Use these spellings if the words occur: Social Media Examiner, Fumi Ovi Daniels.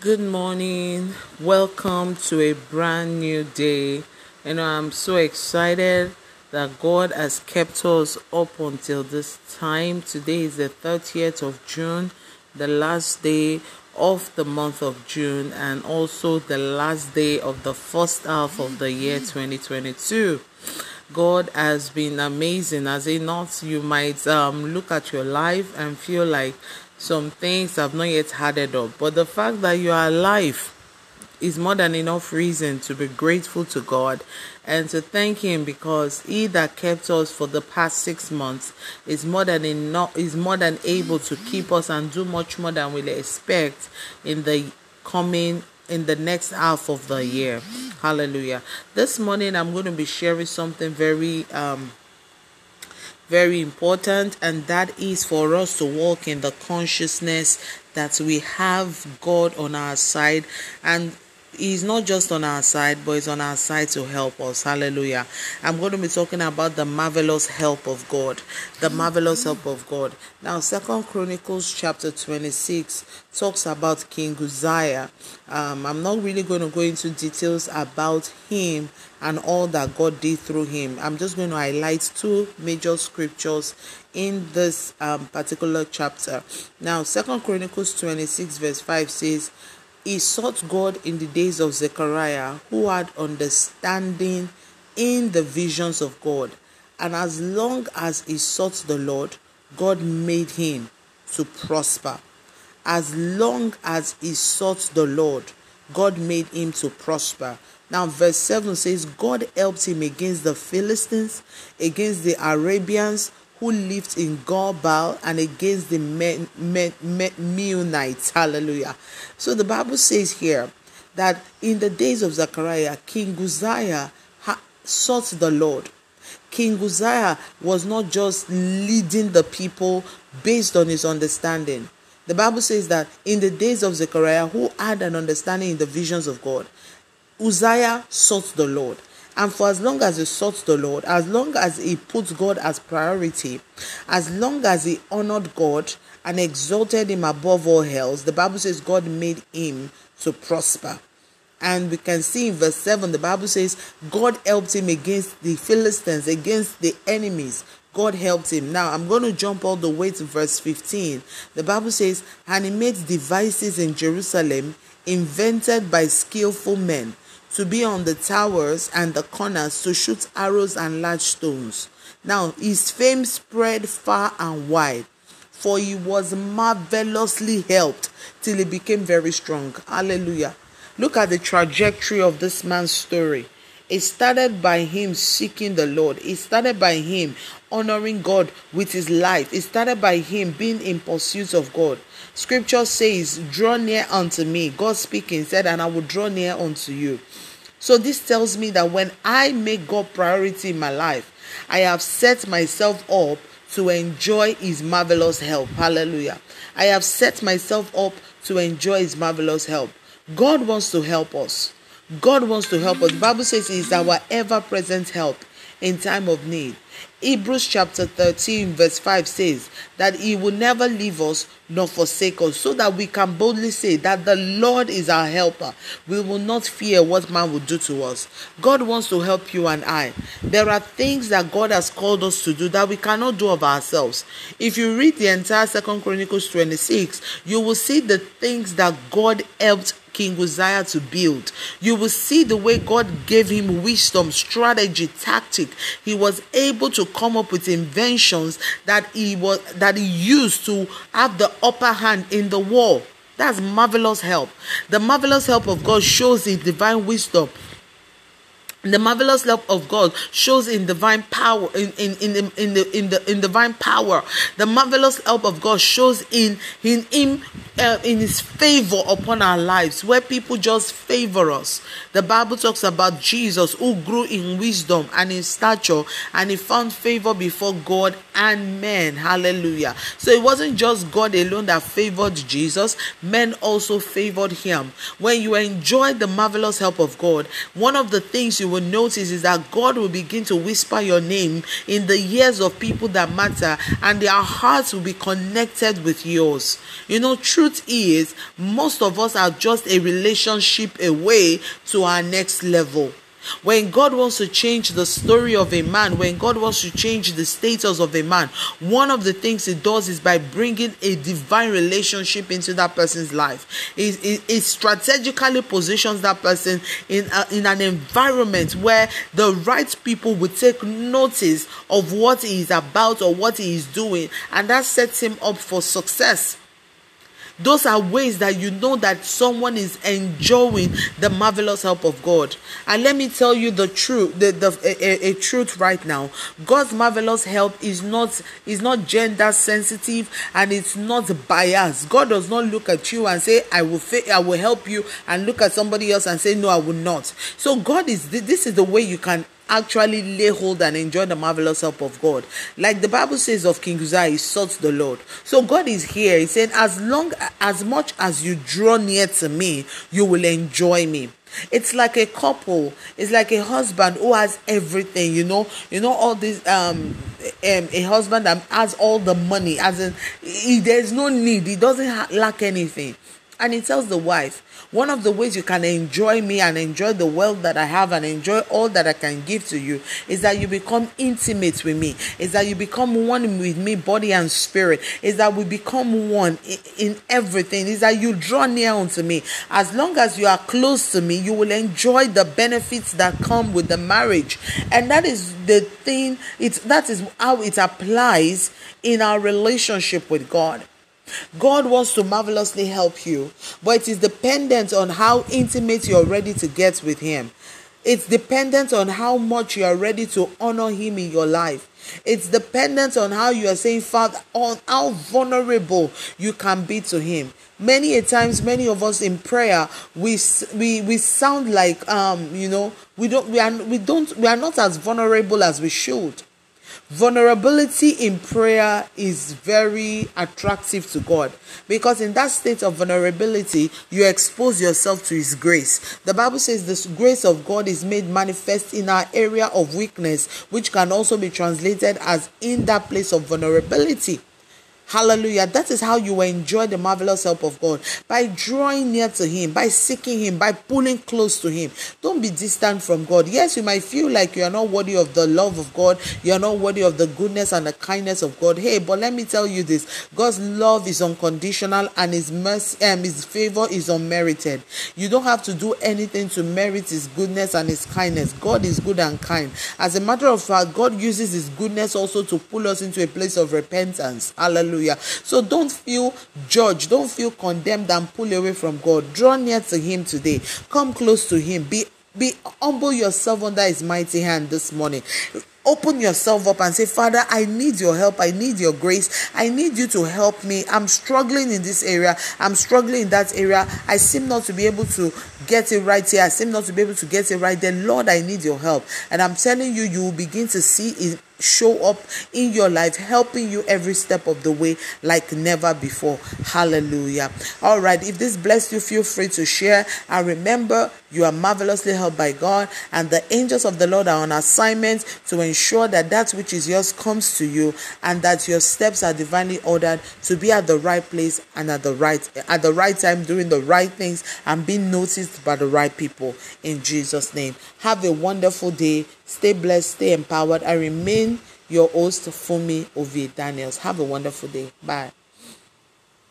Good morning, welcome to a brand new day. And I'm so excited that God has kept us up until this time. Today is the 30th of June, the last day of the month of June, and also the last day of the first half of the year 2022. God has been amazing, has He not? You might look at your life and feel like some things have not yet added up, but the fact that you are alive is more than enough reason to be grateful to God and to thank Him, because He that kept us for the past 6 months is more than enough, is more than able to keep us and do much more than we expect in the next half of the year. Hallelujah. This morning I'm going to be sharing something very important, and that is for us to walk in the consciousness that we have God on our side, and He's not just on our side, but He's on our side to help us. Hallelujah. I'm going to be talking about the marvelous help of God. The marvelous help of God. Now, 2 Chronicles chapter 26 talks about King Uzziah. I'm not really going to go into details about him and all that God did through him. I'm just going to highlight two major scriptures in this particular chapter. Now, 2 Chronicles 26 verse 5 says, "He sought God in the days of Zechariah, who had understanding in the visions of God. And as long as he sought the Lord, God made him to prosper." As long as he sought the Lord, God made him to prosper. Now, verse 7 says, "God helped him against the Philistines, against the Arabians who lived in Gobal, and against the Meunites. Hallelujah. So the Bible says here that in the days of Zechariah, King Uzziah sought the Lord. King Uzziah was not just leading the people based on his understanding. The Bible says that in the days of Zechariah, who had an understanding in the visions of God, Uzziah sought the Lord. And for as long as he sought the Lord, as long as he put God as priority, as long as he honored God and exalted Him above all else, the Bible says God made him to prosper. And we can see in verse 7, the Bible says God helped him against the Philistines, against the enemies. God helped him. Now, I'm going to jump all the way to verse 15. The Bible says, "And he made devices in Jerusalem, invented by skillful men, to be on the towers and the corners, to shoot arrows and large stones. Now, his fame spread far and wide, for he was marvelously helped till he became very strong." Hallelujah. Look at the trajectory of this man's story. It started by him seeking the Lord. It started by him honoring God with his life. It started by him being in pursuit of God. Scripture says, "Draw near unto me." God speaking said, "And I will draw near unto you." So this tells me that when I make God priority in my life, I have set myself up to enjoy His marvelous help. Hallelujah. I have set myself up to enjoy His marvelous help. God wants to help us. God wants to help us. The Bible says He is our ever-present help in time of need. Hebrews chapter 13 verse 5 says that He will never leave us nor forsake us, so that we can boldly say that the Lord is our helper. We will not fear what man will do to us. God wants to help you and I. There are things that God has called us to do that we cannot do of ourselves. If you read the entire 2 Chronicles 26, you will see the things that God helped King Uzziah to build. You will see the way God gave him wisdom, strategy, tactic. He was able to come up with inventions that he used to have the upper hand in the war. That's marvelous help. The marvelous help of God shows His divine wisdom. The marvelous help of God shows in divine power, divine power. The marvelous help of God shows in His favor upon our lives, where people just favor us. The Bible talks about Jesus, who grew in wisdom and in stature, and he found favor before God and men. Hallelujah. So it wasn't just God alone that favored Jesus. Men also favored him. When you enjoy the marvelous help of God, one of the things you will notice is that God will begin to whisper your name in the ears of people that matter, and their hearts will be connected with yours. You know, truth is, most of us are just a relationship away to our next level. When God wants to change the story of a man, when God wants to change the status of a man, one of the things he does is by bringing a divine relationship into that person's life. It strategically positions that person in an environment where the right people will take notice of what he is about or what he is doing, and that sets him up for success. Those are ways that you know that someone is enjoying the marvelous help of God. And let me tell you the truth, a truth right now. God's marvelous help is not gender sensitive, and it's not biased. God does not look at you and say, I will help you, and look at somebody else and say, no, I will not. So God is, this is the way you can actually lay hold and enjoy the marvelous help of God. Like the Bible says of King Uzziah, he sought the Lord. So God is here. He said, as much as you draw near to me, you will enjoy me. It's like a couple. It's like a husband who has everything, you know, all this, a husband that has all the money, as in, there's no need. He doesn't lack anything. And he tells the wife, one of the ways you can enjoy me and enjoy the wealth that I have and enjoy all that I can give to you is that you become intimate with me. Is that you become one with me, body and spirit. Is that we become one in everything. Is that you draw near unto me. As long as you are close to me, you will enjoy the benefits that come with the marriage. And that is the thing, that is how it applies in our relationship with God. God wants to marvelously help you, but it is dependent on how intimate you're ready to get with him. It's dependent on how much you are ready to honor him in your life. It's dependent on how you are saying, Father, on how vulnerable you can be to him. Many a times, many of us in prayer, we sound like we are not as vulnerable as we should. Vulnerability in prayer is very attractive to God, because in that state of vulnerability, you expose yourself to his grace. The Bible says this grace of God is made manifest in our area of weakness, which can also be translated as in that place of vulnerability. Hallelujah. That is how you enjoy the marvelous help of God. By drawing near to him, by seeking him, by pulling close to him. Don't be distant from God. Yes, you might feel like you are not worthy of the love of God. You are not worthy of the goodness and the kindness of God. Hey, but let me tell you this. God's love is unconditional, and his mercy, his favor is unmerited. You don't have to do anything to merit his goodness and his kindness. God is good and kind. As a matter of fact, God uses his goodness also to pull us into a place of repentance. Hallelujah. So don't feel judged, don't feel condemned, and pull away from God. Draw near to him today. Come close to him. Be humble yourself under his mighty hand this morning. Open yourself up and say, Father, I need your help. I need your grace. I need you to help me. I'm struggling in this area. I'm struggling in that area. I seem not to be able to get it right here. I seem not to be able to get it right there. Lord, I need your help. And I'm telling you, you will begin to see it show up in your life, helping you every step of the way like never before. Hallelujah. All right. If this blessed you, feel free to share. And remember, you are marvelously helped by God, and the angels of the Lord are on assignment to ensure that that which is yours comes to you, and that your steps are divinely ordered to be at the right place and at the right time, doing the right things and being noticed by the right people. In Jesus' name, have a wonderful day. Stay blessed, stay empowered. I remain your host, Fumi Ovi Daniels. Have a wonderful day. Bye.